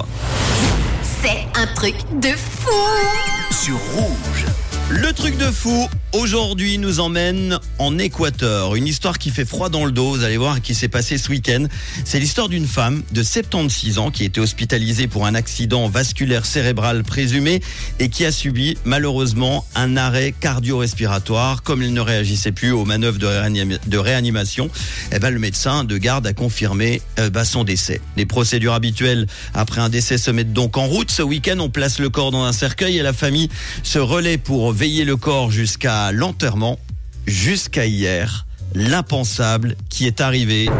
Laroi. C'est un truc de fou sur Rouge. Le truc de fou, aujourd'hui, nous emmène en Équateur. Une histoire qui fait froid dans le dos, vous allez voir, qui s'est passée ce week-end. C'est l'histoire d'une femme de 76 ans qui a été hospitalisée pour un accident vasculaire cérébral présumé et qui a subi, malheureusement, un arrêt cardio-respiratoire. Comme elle ne réagissait plus aux manœuvres de réanimation, le médecin de garde a confirmé son décès. Les procédures habituelles après un décès se mettent donc en route. Ce week-end, on place le corps dans un cercueil et la famille se relaie pour veiller le corps jusqu'à l'enterrement, jusqu'à hier, l'impensable qui est arrivé.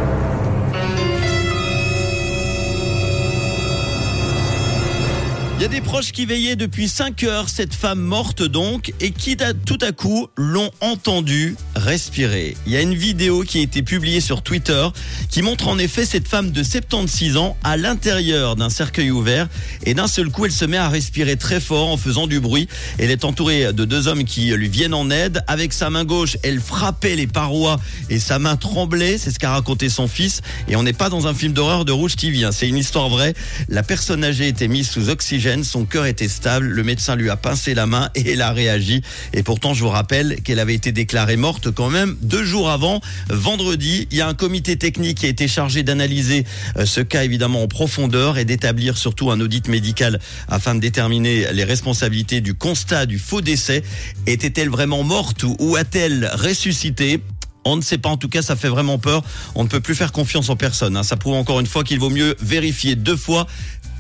Il y a des proches qui veillaient depuis 5 heures, cette femme morte donc, et qui tout à coup l'ont entendue respirer. Il y a une vidéo qui a été publiée sur Twitter qui montre en effet cette femme de 76 ans à l'intérieur d'un cercueil ouvert, et d'un seul coup elle se met à respirer très fort en faisant du bruit. Elle est entourée de 2 hommes qui lui viennent en aide. Avec sa main gauche, elle frappait les parois et sa main tremblait, c'est ce qu'a raconté son fils. Et on n'est pas dans un film d'horreur de Rouge TV, hein. C'est une histoire vraie. La personne âgée était mise sous oxygène. Son cœur était stable, le médecin lui a pincé la main et elle a réagi. Et pourtant, je vous rappelle qu'elle avait été déclarée morte quand même 2 jours avant, vendredi. Il y a un comité technique qui a été chargé d'analyser ce cas évidemment en profondeur et d'établir surtout un audit médical afin de déterminer les responsabilités du constat du faux décès. Était-elle vraiment morte ou a-t-elle ressuscité ? On ne sait pas, en tout cas ça fait vraiment peur. On ne peut plus faire confiance en personne, hein. Ça prouve encore une fois qu'il vaut mieux vérifier 2 fois.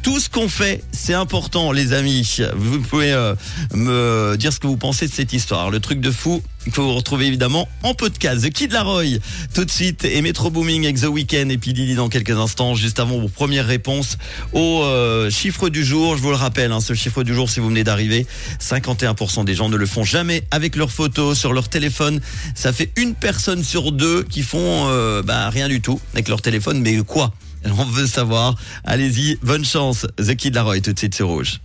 Tout ce qu'on fait, c'est important, les amis. Vous pouvez me dire ce que vous pensez de cette histoire. Le truc de fou, il faut vous retrouver évidemment en podcast. The Kid Laroi, tout de suite, et Metro Booming avec The Weeknd, et puis Didi dans quelques instants, juste avant vos premières réponses au chiffre du jour. Je vous le rappelle, hein, ce chiffre du jour, si vous venez d'arriver, 51% des gens ne le font jamais avec leurs photos sur leur téléphone. Ça fait 1 personne sur 2 qui font rien du tout avec leur téléphone, mais quoi ? On veut savoir. Allez-y, bonne chance. The Kid Laroi, tout de suite sur Rouge.